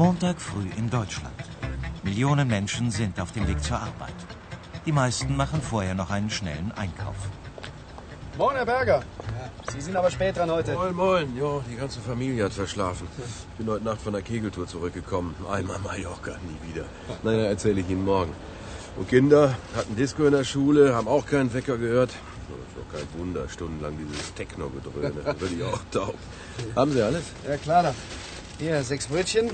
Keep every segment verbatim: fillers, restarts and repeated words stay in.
Montag früh in Deutschland. Millionen Menschen sind auf dem Weg zur Arbeit. Die meisten machen vorher noch einen schnellen Einkauf. Moin, Herr Berger. Ja. Sie sind aber spät dran heute. Moin, moin. Jo, die ganze Familie hat verschlafen. Ich bin heute Nacht von der Kegeltour zurückgekommen. Einmal Mallorca, nie wieder. Naja, erzähle ich Ihnen morgen. Und Kinder hatten Disco in der Schule, haben auch keinen Wecker gehört. Das ist doch kein Wunder, stundenlang dieses Techno-Gedröhne. Da bin ich auch taub. Haben Sie alles? Ja, klar doch. Hier, sechs Brötchen,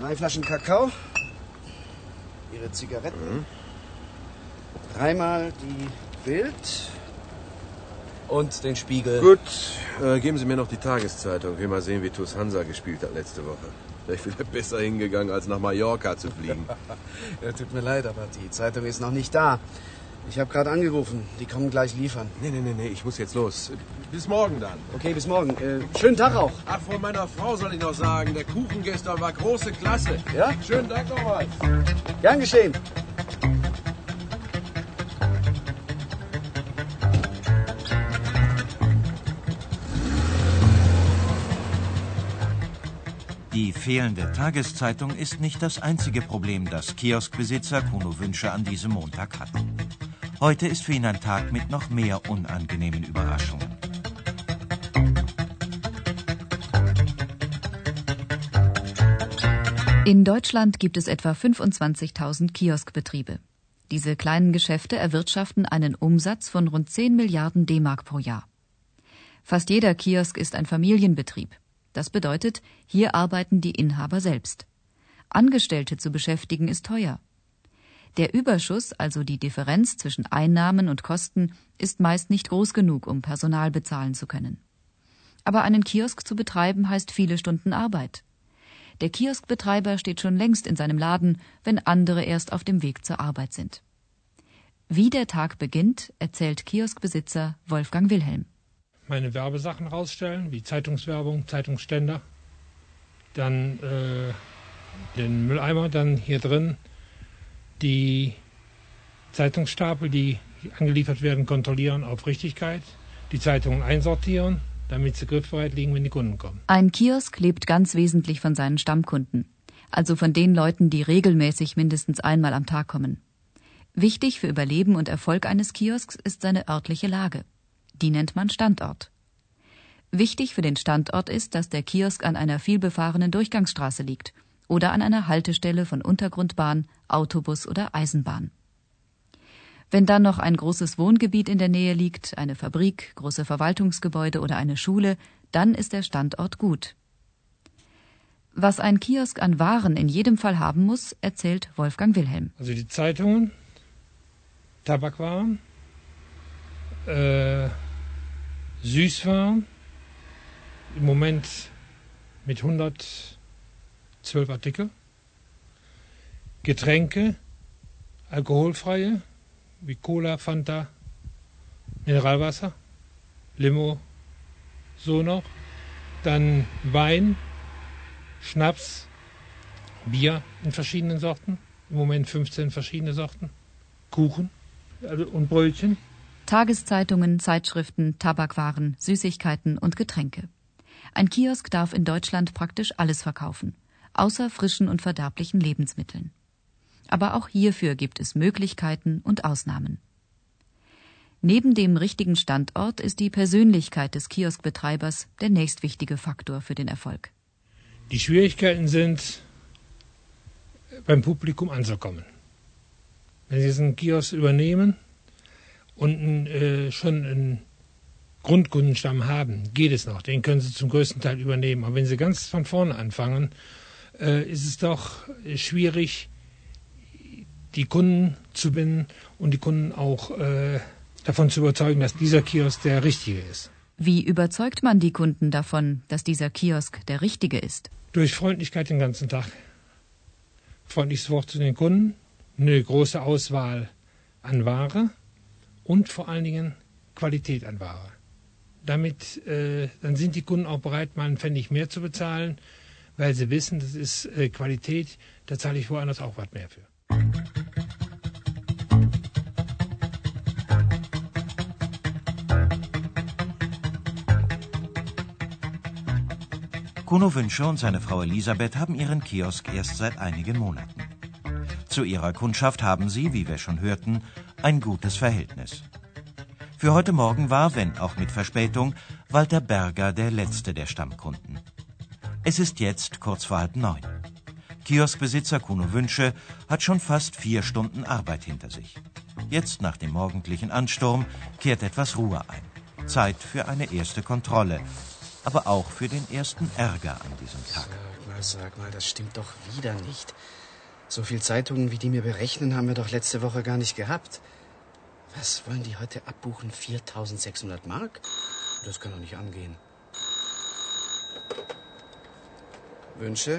drei Flaschen Kakao, Ihre Zigaretten, mhm. dreimal die Bild und den Spiegel. Gut, äh, geben Sie mir noch die Tageszeitung. Wir mal sehen, wie TuS Hansa gespielt hat letzte Woche. Vielleicht wäre besser hingegangen, als nach Mallorca zu fliegen. Ja, tut mir leid, aber die Zeitung ist noch nicht da. Ich habe gerade angerufen. Die kommen gleich liefern. Nee, nee, nee, nee, ich muss jetzt los. Bis morgen dann. Okay, bis morgen. Äh, schönen Tag auch. Ach, von meiner Frau soll ich noch sagen. Der Kuchen gestern war große Klasse. Ja? Schönen Dank nochmal. Gern geschehen. Die fehlende Tageszeitung ist nicht das einzige Problem, das Kioskbesitzer Kuno Wünsche an diesem Montag hat. Heute ist für ihn ein Tag mit noch mehr unangenehmen Überraschungen. In Deutschland gibt es etwa fünfundzwanzigtausend Kioskbetriebe. Diese kleinen Geschäfte erwirtschaften einen Umsatz von rund zehn Milliarden D-Mark pro Jahr. Fast jeder Kiosk ist ein Familienbetrieb. Das bedeutet, hier arbeiten die Inhaber selbst. Angestellte zu beschäftigen ist teuer. Der Überschuss, also die Differenz zwischen Einnahmen und Kosten, ist meist nicht groß genug, um Personal bezahlen zu können. Aber einen Kiosk zu betreiben, heißt viele Stunden Arbeit. Der Kioskbetreiber steht schon längst in seinem Laden, wenn andere erst auf dem Weg zur Arbeit sind. Wie der Tag beginnt, erzählt Kioskbesitzer Wolfgang Wilhelm. Meine Werbesachen rausstellen, wie Zeitungswerbung, Zeitungsständer, dann äh, den Mülleimer, dann hier drin die Zeitungsstapel, die angeliefert werden, kontrollieren auf Richtigkeit, die Zeitungen einsortieren, damit sie griffbereit liegen, wenn die Kunden kommen. Ein Kiosk lebt ganz wesentlich von seinen Stammkunden, also von den Leuten, die regelmäßig mindestens einmal am Tag kommen. Wichtig für Überleben und Erfolg eines Kiosks ist seine örtliche Lage. Die nennt man Standort. Wichtig für den Standort ist, dass der Kiosk an einer vielbefahrenen Durchgangsstraße liegt oder an einer Haltestelle von Untergrundbahn, Autobus oder Eisenbahn. Wenn dann noch ein großes Wohngebiet in der Nähe liegt, eine Fabrik, große Verwaltungsgebäude oder eine Schule, dann ist der Standort gut. Was ein Kiosk an Waren in jedem Fall haben muss, erzählt Wolfgang Wilhelm. Also die Zeitungen, Tabakwaren, äh, Süßwaren, im Moment mit hundertzwölf Artikel, Getränke, alkoholfreie, wie Cola, Fanta, Mineralwasser, Limo, so noch, dann Wein, Schnaps, Bier in verschiedenen Sorten, im Moment fünfzehn verschiedene Sorten, Kuchen und Brötchen. Tageszeitungen, Zeitschriften, Tabakwaren, Süßigkeiten und Getränke. Ein Kiosk darf in Deutschland praktisch alles verkaufen, außer frischen und verderblichen Lebensmitteln. Aber auch hierfür gibt es Möglichkeiten und Ausnahmen. Neben dem richtigen Standort ist die Persönlichkeit des Kioskbetreibers der nächstwichtige Faktor für den Erfolg. Die Schwierigkeiten sind, beim Publikum anzukommen. Wenn Sie jetzt einen Kiosk übernehmen und äh, schon einen Grundkundenstamm haben, geht es noch. Den können Sie zum größten Teil übernehmen. Aber wenn Sie ganz von vorne anfangen, äh, ist es doch schwierig, die Kunden zu binden und die Kunden auch äh, davon zu überzeugen, dass dieser Kiosk der richtige ist. Wie überzeugt man die Kunden davon, dass dieser Kiosk der richtige ist? Durch Freundlichkeit den ganzen Tag. Freundliches Wort zu den Kunden, eine große Auswahl an Ware und vor allen Dingen Qualität an Ware. Damit äh, dann sind die Kunden auch bereit, mal einen Pfennig mehr zu bezahlen, weil sie wissen, das ist äh, Qualität, da zahle ich woanders auch was mehr für. Kuno Wünsche und seine Frau Elisabeth haben ihren Kiosk erst seit einigen Monaten. Zu ihrer Kundschaft haben sie, wie wir schon hörten, ein gutes Verhältnis. Für heute Morgen war, wenn auch mit Verspätung, Walter Berger der letzte der Stammkunden. Es ist jetzt kurz vor halb neun. Kioskbesitzer Kuno Wünsche hat schon fast vier Stunden Arbeit hinter sich. Jetzt nach dem morgendlichen Ansturm kehrt etwas Ruhe ein. Zeit für eine erste Kontrolle, aber auch für den ersten Ärger an diesem Tag. Sag mal, sag mal, das stimmt doch wieder nicht. So viel Zeitungen, wie die mir berechnen, haben wir doch letzte Woche gar nicht gehabt. Was wollen die heute abbuchen? viertausendsechshundert Mark? Das kann doch nicht angehen. Wünsche?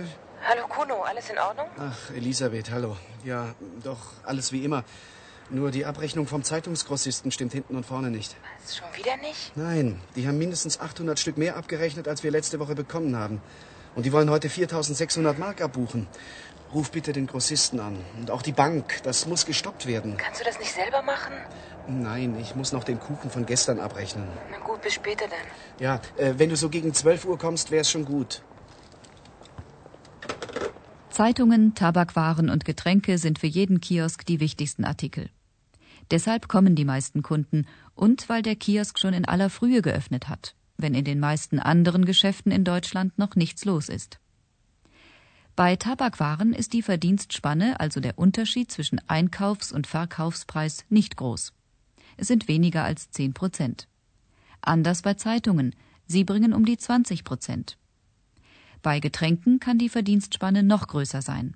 Hallo Kuno, alles in Ordnung? Ach, Elisabeth, hallo. Ja, doch, alles wie immer. Nur die Abrechnung vom Zeitungsgrossisten stimmt hinten und vorne nicht. Was, schon wieder nicht? Nein, die haben mindestens achthundert Stück mehr abgerechnet, als wir letzte Woche bekommen haben. Und die wollen heute viertausendsechshundert Mark abbuchen. Ruf bitte den Grossisten an. Und auch die Bank, das muss gestoppt werden. Kannst du das nicht selber machen? Nein, ich muss noch den Kuchen von gestern abrechnen. Na gut, bis später dann. Ja, äh, wenn du so gegen zwölf Uhr kommst, wär's schon gut. Zeitungen, Tabakwaren und Getränke sind für jeden Kiosk die wichtigsten Artikel. Deshalb kommen die meisten Kunden und weil der Kiosk schon in aller Frühe geöffnet hat, wenn in den meisten anderen Geschäften in Deutschland noch nichts los ist. Bei Tabakwaren ist die Verdienstspanne, also der Unterschied zwischen Einkaufs- und Verkaufspreis, nicht groß. Es sind weniger als zehn Prozent. Anders bei Zeitungen, sie bringen um die zwanzig Prozent. Bei Getränken kann die Verdienstspanne noch größer sein.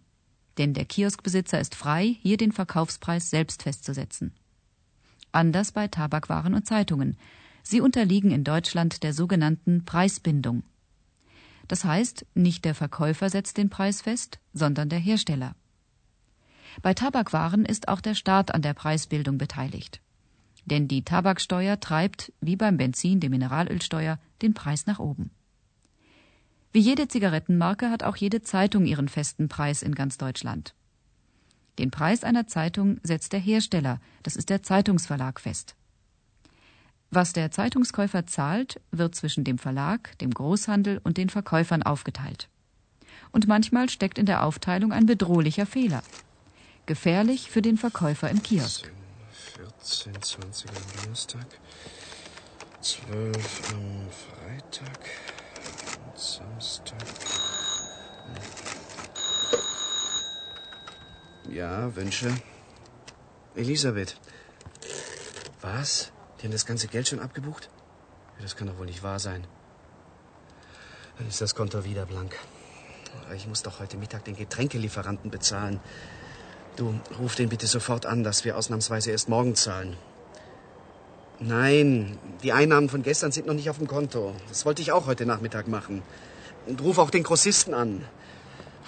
Denn der Kioskbesitzer ist frei, hier den Verkaufspreis selbst festzusetzen. Anders bei Tabakwaren und Zeitungen. Sie unterliegen in Deutschland der sogenannten Preisbindung. Das heißt, nicht der Verkäufer setzt den Preis fest, sondern der Hersteller. Bei Tabakwaren ist auch der Staat an der Preisbildung beteiligt. Denn die Tabaksteuer treibt, wie beim Benzin, der Mineralölsteuer, den Preis nach oben. Wie jede Zigarettenmarke hat auch jede Zeitung ihren festen Preis in ganz Deutschland. Den Preis einer Zeitung setzt der Hersteller, das ist der Zeitungsverlag, fest. Was der Zeitungskäufer zahlt, wird zwischen dem Verlag, dem Großhandel und den Verkäufern aufgeteilt. Und manchmal steckt in der Aufteilung ein bedrohlicher Fehler. Gefährlich für den Verkäufer im Kiosk. vierzehn, zwanzig am Donnerstag, zwölf am Freitag. Samstag. Ja, Wünsche. Elisabeth. Was? Die haben das ganze Geld schon abgebucht? Das kann doch wohl nicht wahr sein. Dann ist das Konto wieder blank. Ich muss doch heute Mittag den Getränkelieferanten bezahlen. Du, ruf den bitte sofort an, dass wir ausnahmsweise erst morgen zahlen. Nein, die Einnahmen von gestern sind noch nicht auf dem Konto. Das wollte ich auch heute Nachmittag machen. Und ruf auch den Grossisten an.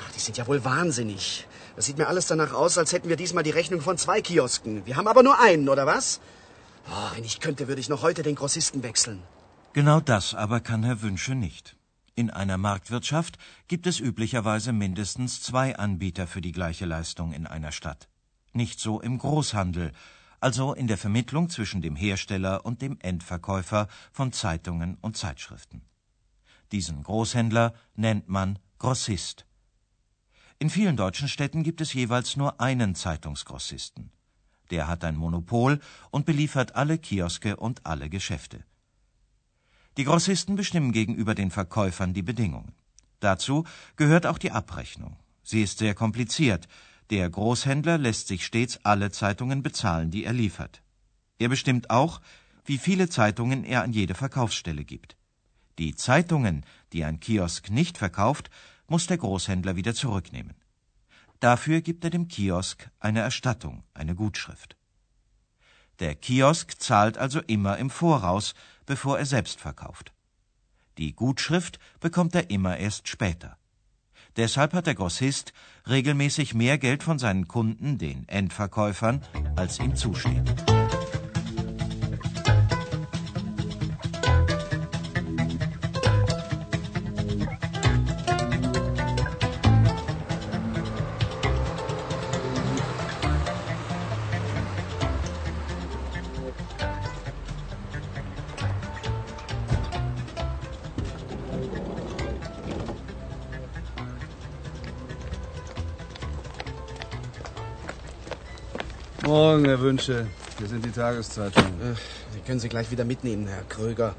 Ach, die sind ja wohl wahnsinnig. Das sieht mir alles danach aus, als hätten wir diesmal die Rechnung von zwei Kiosken. Wir haben aber nur einen, oder was? Oh, wenn ich könnte, würde ich noch heute den Grossisten wechseln. Genau das aber kann Herr Wünsche nicht. In einer Marktwirtschaft gibt es üblicherweise mindestens zwei Anbieter für die gleiche Leistung in einer Stadt. Nicht so im Großhandel. Also in der Vermittlung zwischen dem Hersteller und dem Endverkäufer von Zeitungen und Zeitschriften. Diesen Großhändler nennt man Grossist. In vielen deutschen Städten gibt es jeweils nur einen Zeitungsgrossisten. Der hat ein Monopol und beliefert alle Kioske und alle Geschäfte. Die Grossisten bestimmen gegenüber den Verkäufern die Bedingungen. Dazu gehört auch die Abrechnung. Sie ist sehr kompliziert. Der Großhändler lässt sich stets alle Zeitungen bezahlen, die er liefert. Er bestimmt auch, wie viele Zeitungen er an jede Verkaufsstelle gibt. Die Zeitungen, die ein Kiosk nicht verkauft, muss der Großhändler wieder zurücknehmen. Dafür gibt er dem Kiosk eine Erstattung, eine Gutschrift. Der Kiosk zahlt also immer im Voraus, bevor er selbst verkauft. Die Gutschrift bekommt er immer erst später. Deshalb hat der Grossist regelmäßig mehr Geld von seinen Kunden, den Endverkäufern, als ihm zusteht. Morgen, Herr Wünsche. Hier sind die Tageszeitungen. Wir können Sie gleich wieder mitnehmen, Herr Kröger.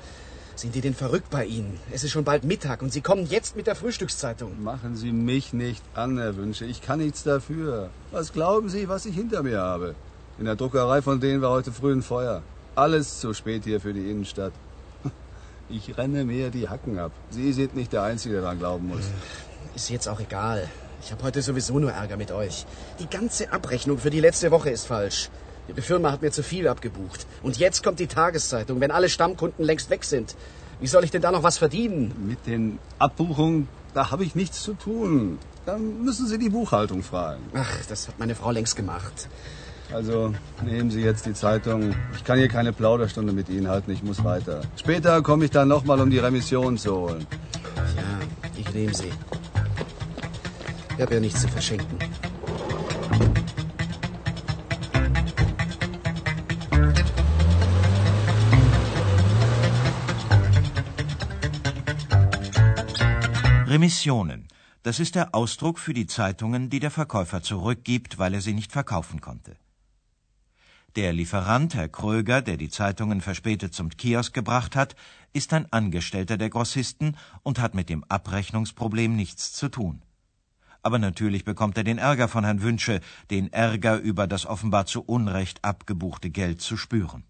Sind die denn verrückt bei Ihnen? Es ist schon bald Mittag und Sie kommen jetzt mit der Frühstückszeitung. Machen Sie mich nicht an, Herr Wünsche. Ich kann nichts dafür. Was glauben Sie, was ich hinter mir habe? In der Druckerei von denen war heute früh ein Feuer. Alles zu spät hier für die Innenstadt. Ich renne mir die Hacken ab. Sie sind nicht der Einzige, der daran glauben muss. Ist jetzt auch egal. Ich habe heute sowieso nur Ärger mit euch. Die ganze Abrechnung für die letzte Woche ist falsch. Ihre Firma hat mir zu viel abgebucht. Und jetzt kommt die Tageszeitung, wenn alle Stammkunden längst weg sind. Wie soll ich denn da noch was verdienen? Mit den Abbuchungen, da habe ich nichts zu tun. Dann müssen Sie die Buchhaltung fragen. Ach, das hat meine Frau längst gemacht. Also nehmen Sie jetzt die Zeitung. Ich kann hier keine Plauderstunde mit Ihnen halten. Ich muss weiter. Später komme ich dann nochmal, um die Remission zu holen. Ja, ich nehme sie. Ich habe ja nichts zu verschenken. Remissionen. Das ist der Ausdruck für die Zeitungen, die der Verkäufer zurückgibt, weil er sie nicht verkaufen konnte. Der Lieferant, Herr Kröger, der die Zeitungen verspätet zum Kiosk gebracht hat, ist ein Angestellter der Grossisten und hat mit dem Abrechnungsproblem nichts zu tun. Aber natürlich bekommt er den Ärger von Herrn Wünsche, den Ärger über das offenbar zu Unrecht abgebuchte Geld zu spüren.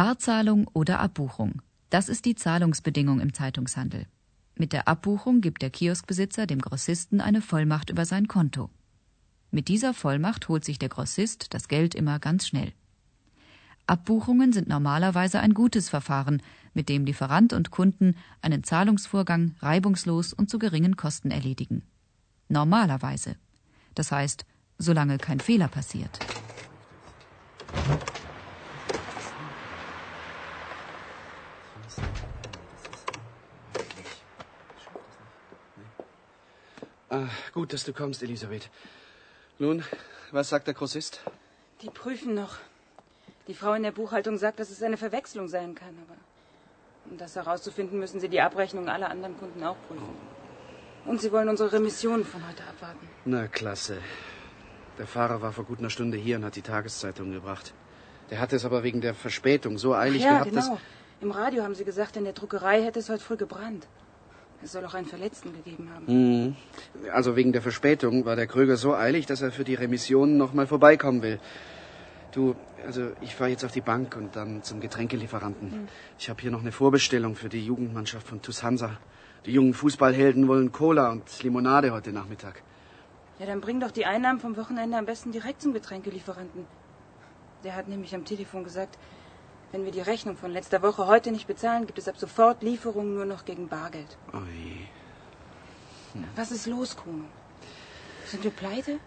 Barzahlung oder Abbuchung. Das ist die Zahlungsbedingung im Zeitungshandel. Mit der Abbuchung gibt der Kioskbesitzer dem Grossisten eine Vollmacht über sein Konto. Mit dieser Vollmacht holt sich der Grossist das Geld immer ganz schnell. Abbuchungen sind normalerweise ein gutes Verfahren, mit dem Lieferant und Kunden einen Zahlungsvorgang reibungslos und zu geringen Kosten erledigen. Normalerweise. Das heißt, solange kein Fehler passiert. Ah, gut, dass du kommst, Elisabeth. Nun, was sagt der Grossist? Die prüfen noch. Die Frau in der Buchhaltung sagt, dass es eine Verwechslung sein kann. Aber um das herauszufinden, müssen sie die Abrechnung aller anderen Kunden auch prüfen. Oh. Und Sie wollen unsere Remission von heute abwarten. Na, klasse. Der Fahrer war vor gut einer Stunde hier und hat die Tageszeitung gebracht. Der hatte es aber wegen der Verspätung so eilig Ach ja, gehabt, genau. dass... ja, genau. Im Radio haben Sie gesagt, in der Druckerei hätte es heute früh gebrannt. Es soll auch einen Verletzten gegeben haben. Mhm. Also wegen der Verspätung war der Kröger so eilig, dass er für die Remission nochmal vorbeikommen will. Du, also ich fahre jetzt auf die Bank und dann zum Getränkelieferanten. Mhm. Ich habe hier noch eine Vorbestellung für die Jugendmannschaft von TuS Hansa. Die jungen Fußballhelden wollen Cola und Limonade heute Nachmittag. Ja, dann bring doch die Einnahmen vom Wochenende am besten direkt zum Getränkelieferanten. Der hat nämlich am Telefon gesagt, wenn wir die Rechnung von letzter Woche heute nicht bezahlen, gibt es ab sofort Lieferungen nur noch gegen Bargeld. Ui. Hm. Was ist los, Kuno? Sind wir pleite?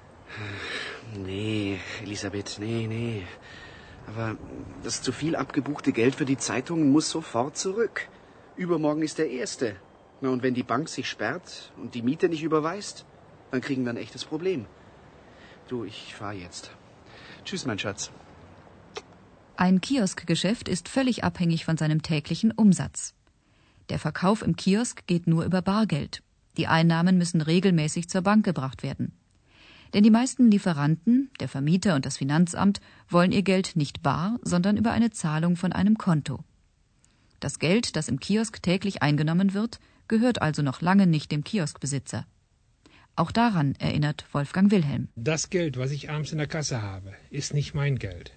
Nee, Elisabeth, nee, nee. Aber das zu viel abgebuchte Geld für die Zeitungen muss sofort zurück. Übermorgen ist der erste. Na, und wenn die Bank sich sperrt und die Miete nicht überweist, dann kriegen wir ein echtes Problem. Du, ich fahre jetzt. Tschüss, mein Schatz. Ein Kioskgeschäft ist völlig abhängig von seinem täglichen Umsatz. Der Verkauf im Kiosk geht nur über Bargeld. Die Einnahmen müssen regelmäßig zur Bank gebracht werden. Denn die meisten Lieferanten, der Vermieter und das Finanzamt wollen ihr Geld nicht bar, sondern über eine Zahlung von einem Konto. Das Geld, das im Kiosk täglich eingenommen wird, gehört also noch lange nicht dem Kioskbesitzer. Auch daran erinnert Wolfgang Wilhelm. Das Geld, was ich abends in der Kasse habe, ist nicht mein Geld.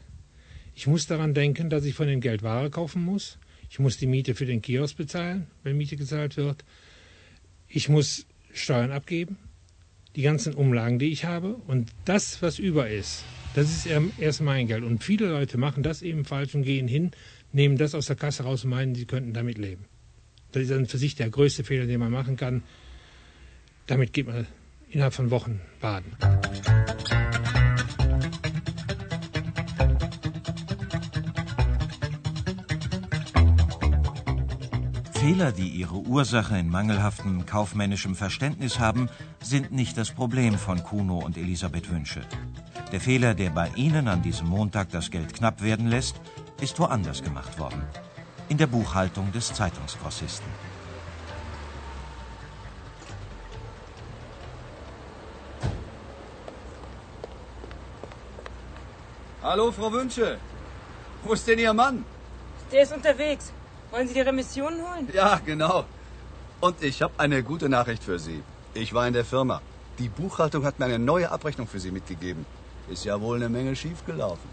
Ich muss daran denken, dass ich von dem Geld Ware kaufen muss. Ich muss die Miete für den Kiosk bezahlen, wenn Miete gezahlt wird. Ich muss Steuern abgeben, die ganzen Umlagen, die ich habe. Und das, was über ist, das ist erst mein Geld. Und viele Leute machen das eben falsch und gehen hin, nehmen das aus der Kasse raus und meinen, sie könnten damit leben. Das ist dann für sich der größte Fehler, den man machen kann. Damit geht man innerhalb von Wochen baden. Fehler, die ihre Ursache in mangelhaftem kaufmännischem Verständnis haben, sind nicht das Problem von Kuno und Elisabeth Wünsche. Der Fehler, der bei ihnen an diesem Montag das Geld knapp werden lässt, ist woanders gemacht worden. In der Buchhaltung des Zeitungsgrossisten. Hallo, Frau Wünsche. Wo ist denn Ihr Mann? Der ist unterwegs. Wollen Sie die Remissionen holen? Ja, genau. Und ich habe eine gute Nachricht für Sie. Ich war in der Firma. Die Buchhaltung hat mir eine neue Abrechnung für Sie mitgegeben. Ist ja wohl eine Menge schiefgelaufen.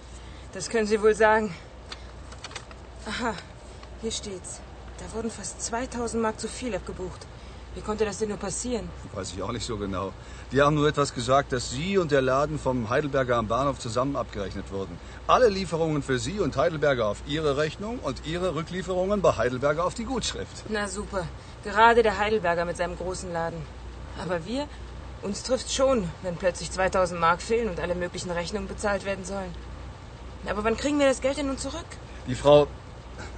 Das können Sie wohl sagen. Aha, hier steht's. Da wurden fast zweitausend Mark zu viel abgebucht. Wie konnte das denn nur passieren? Weiß ich auch nicht so genau. Die haben nur etwas gesagt, dass Sie und der Laden vom Heidelberger am Bahnhof zusammen abgerechnet wurden. Alle Lieferungen für Sie und Heidelberger auf Ihre Rechnung und Ihre Rücklieferungen bei Heidelberger auf die Gutschrift. Na super. Gerade der Heidelberger mit seinem großen Laden. Aber wir? Uns trifft's schon, wenn plötzlich zweitausend Mark fehlen und alle möglichen Rechnungen bezahlt werden sollen. Aber wann kriegen wir das Geld denn nun zurück? Die Frau...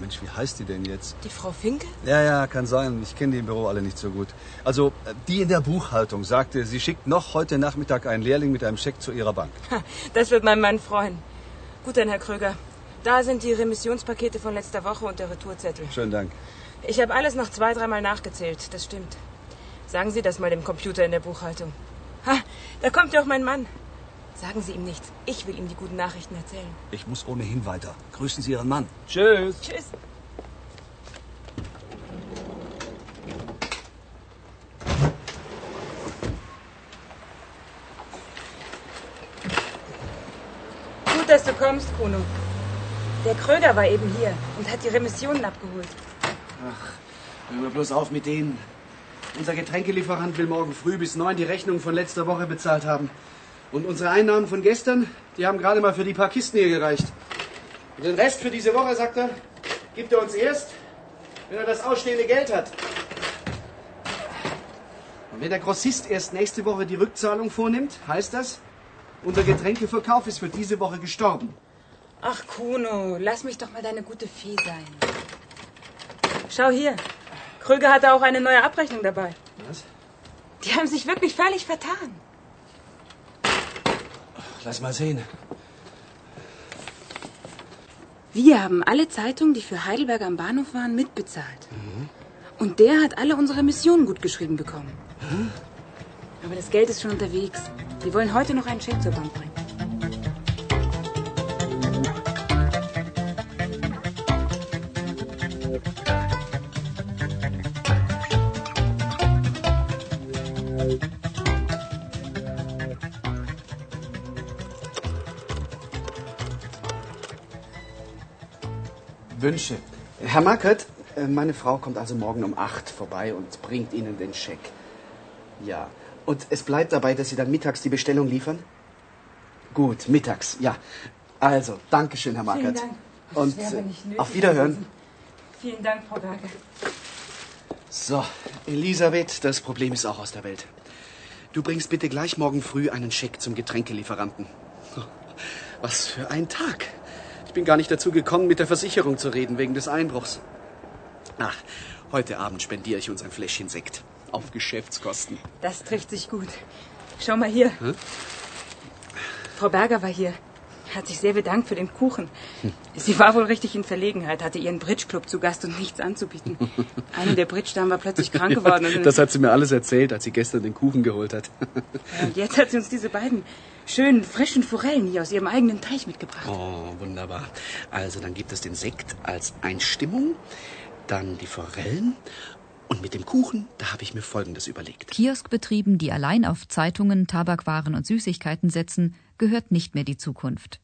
Mensch, wie heißt die denn jetzt? Die Frau Finke? Ja, ja, kann sein. Ich kenne die im Büro alle nicht so gut. Also, die in der Buchhaltung sagte, sie schickt noch heute Nachmittag einen Lehrling mit einem Scheck zu ihrer Bank. Das wird mein Mann freuen. Gut dann, Herr Kröger. Da sind die Remissionspakete von letzter Woche und der Retourzettel. Schönen Dank. Ich habe alles noch zwei, dreimal nachgezählt. Das stimmt. Sagen Sie das mal dem Computer in der Buchhaltung. Ha, da kommt ja auch mein Mann. Sagen Sie ihm nichts. Ich will ihm die guten Nachrichten erzählen. Ich muss ohnehin weiter. Grüßen Sie Ihren Mann. Tschüss. Tschüss. Gut, dass du kommst, Kuno. Der Kröger war eben hier und hat die Remissionen abgeholt. Ach, hör mal bloß auf mit denen. Unser Getränkelieferant will morgen früh bis neun die Rechnung von letzter Woche bezahlt haben. Und unsere Einnahmen von gestern, die haben gerade mal für die paar Kisten hier gereicht. Und den Rest für diese Woche, sagt er, gibt er uns erst, wenn er das ausstehende Geld hat. Und wenn der Grossist erst nächste Woche die Rückzahlung vornimmt, heißt das, unser Getränkeverkauf ist für diese Woche gestorben. Ach Kuno, lass mich doch mal deine gute Fee sein. Schau hier, Kröger hatte auch eine neue Abrechnung dabei. Was? Die haben sich wirklich völlig vertan. Lass mal sehen. Wir haben alle Zeitungen, die für Heidelberg am Bahnhof waren, mitbezahlt. Mhm. Und der hat alle unsere Missionen gut geschrieben bekommen. Mhm. Aber das Geld ist schon unterwegs. Die wollen heute noch einen Scheck zur Bank bringen. Wünsche. Herr Markert, meine Frau kommt also morgen um acht vorbei und bringt Ihnen den Scheck. Ja, und es bleibt dabei, dass Sie dann mittags die Bestellung liefern? Gut, mittags, ja. Also, Dankeschön, Herr Markert. Vielen Dank. Das und wäre nicht nötig auf Wiederhören. Gewesen. Vielen Dank, Frau Berger. So, Elisabeth, das Problem ist auch aus der Welt. Du bringst bitte gleich morgen früh einen Scheck zum Getränkelieferanten. Was für ein Tag. Ich bin gar nicht dazu gekommen, mit der Versicherung zu reden, wegen des Einbruchs. Ach, heute Abend spendiere ich uns ein Fläschchen Sekt. Auf Geschäftskosten. Das trifft sich gut. Schau mal hier. Hm? Frau Berger war hier. Hat sich sehr bedankt für den Kuchen. Hm. Sie war wohl richtig in Verlegenheit, hatte ihren Bridge-Club zu Gast und nichts anzubieten. Eine der Bridge-Damen war plötzlich krank geworden. Ja, das hat sie mir alles erzählt, als sie gestern den Kuchen geholt hat. Ja, und jetzt hat sie uns diese beiden schönen, frischen Forellen hier aus ihrem eigenen Teich mitgebracht. Oh, wunderbar. Also, dann gibt es den Sekt als Einstimmung, dann die Forellen und mit dem Kuchen, da habe ich mir Folgendes überlegt. Kioskbetrieben, die allein auf Zeitungen, Tabakwaren und Süßigkeiten setzen, gehört nicht mehr die Zukunft.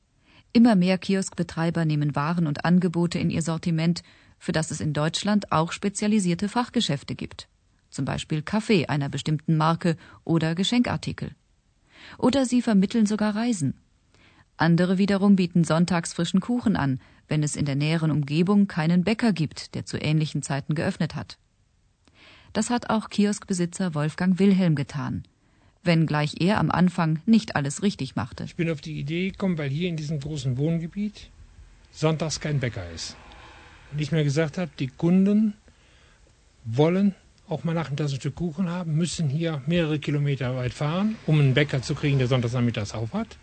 Immer mehr Kioskbetreiber nehmen Waren und Angebote in ihr Sortiment, für das es in Deutschland auch spezialisierte Fachgeschäfte gibt. Zum Beispiel Kaffee einer bestimmten Marke oder Geschenkartikel. Oder sie vermitteln sogar Reisen. Andere wiederum bieten sonntags frischen Kuchen an, wenn es in der näheren Umgebung keinen Bäcker gibt, der zu ähnlichen Zeiten geöffnet hat. Das hat auch Kioskbesitzer Wolfgang Wilhelm getan. Wenngleich er am Anfang nicht alles richtig machte. Ich bin auf die Idee gekommen, weil hier in diesem großen Wohngebiet sonntags kein Bäcker ist. Und ich mir gesagt habe, die Kunden wollen auch mal nachmittags ein Stück Kuchen haben, müssen hier mehrere Kilometer weit fahren, um einen Bäcker zu kriegen, der sonntags nachmittags auf hat.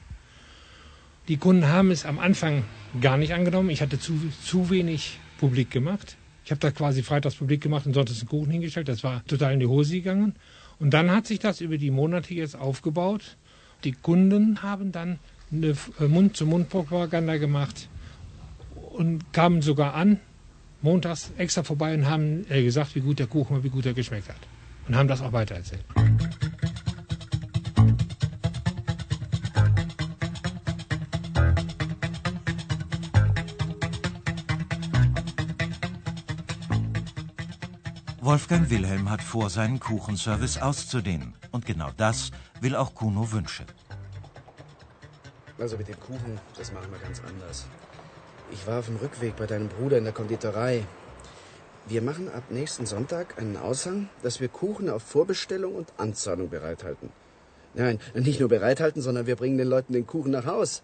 Die Kunden haben es am Anfang gar nicht angenommen. Ich hatte zu, zu wenig publik gemacht. Ich habe da quasi freitags publik gemacht und sonntags einen Kuchen hingestellt. Das war total in die Hose gegangen. Und dann hat sich das über die Monate jetzt aufgebaut. Die Kunden haben dann eine Mund-zu-Mund-Propaganda gemacht und kamen sogar an, montags extra vorbei und haben äh, gesagt, wie gut der Kuchen war, wie gut er geschmeckt hat. Und haben das auch weitererzählt. Wolfgang Wilhelm hat vor, seinen Kuchenservice auszudehnen. Und genau das will auch Kuno Wünsche. Also mit dem Kuchen, das machen wir ganz anders. Ich war auf dem Rückweg bei deinem Bruder in der Konditorei. Wir machen ab nächsten Sonntag einen Aushang, dass wir Kuchen auf Vorbestellung und Anzahlung bereithalten. Nein, nicht nur bereithalten, sondern wir bringen den Leuten den Kuchen nach Haus.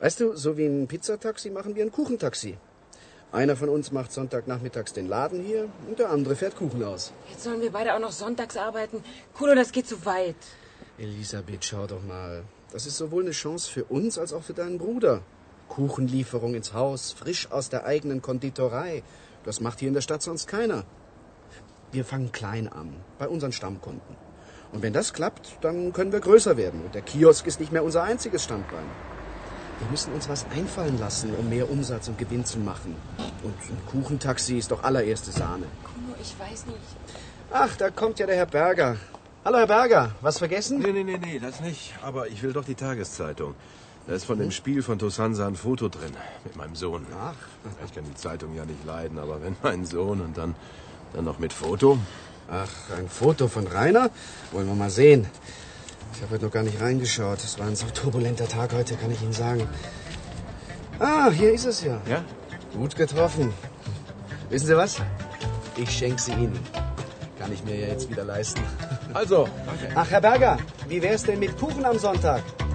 Weißt du, so wie ein Pizzataxi machen wir ein Kuchentaxi. Einer von uns macht Sonntagnachmittags den Laden hier und der andere fährt Kuchen aus. Jetzt sollen wir beide auch noch sonntags arbeiten. Kuno, das geht zu weit. Elisabeth, schau doch mal. Das ist sowohl eine Chance für uns als auch für deinen Bruder. Kuchenlieferung ins Haus, frisch aus der eigenen Konditorei. Das macht hier in der Stadt sonst keiner. Wir fangen klein an, bei unseren Stammkunden. Und wenn das klappt, dann können wir größer werden. Und der Kiosk ist nicht mehr unser einziges Standbein. Wir müssen uns was einfallen lassen, um mehr Umsatz und Gewinn zu machen. Und ein Kuchentaxi ist doch allererste Sahne. Kuno, ich weiß nicht. Ach, da kommt ja der Herr Berger. Hallo, Herr Berger, was vergessen? Nee, nee, nee, nee, das nicht. Aber ich will doch die Tageszeitung. Da ist von dem Spiel von TuS Hansa ein Foto drin, mit meinem Sohn. Ach. Ich kann die Zeitung ja nicht leiden, aber wenn mein Sohn und dann, dann noch mit Foto. Ach, ein Foto von Rainer? Wollen wir mal sehen. Ich habe heute noch gar nicht reingeschaut. Es war ein so turbulenter Tag heute, kann ich Ihnen sagen. Ah, hier ist es ja. Ja? Gut getroffen. Wissen Sie was? Ich schenke sie Ihnen. Kann ich mir ja jetzt wieder leisten. Also, danke. Ach, Herr Berger, wie wär's denn mit Kuchen am Sonntag?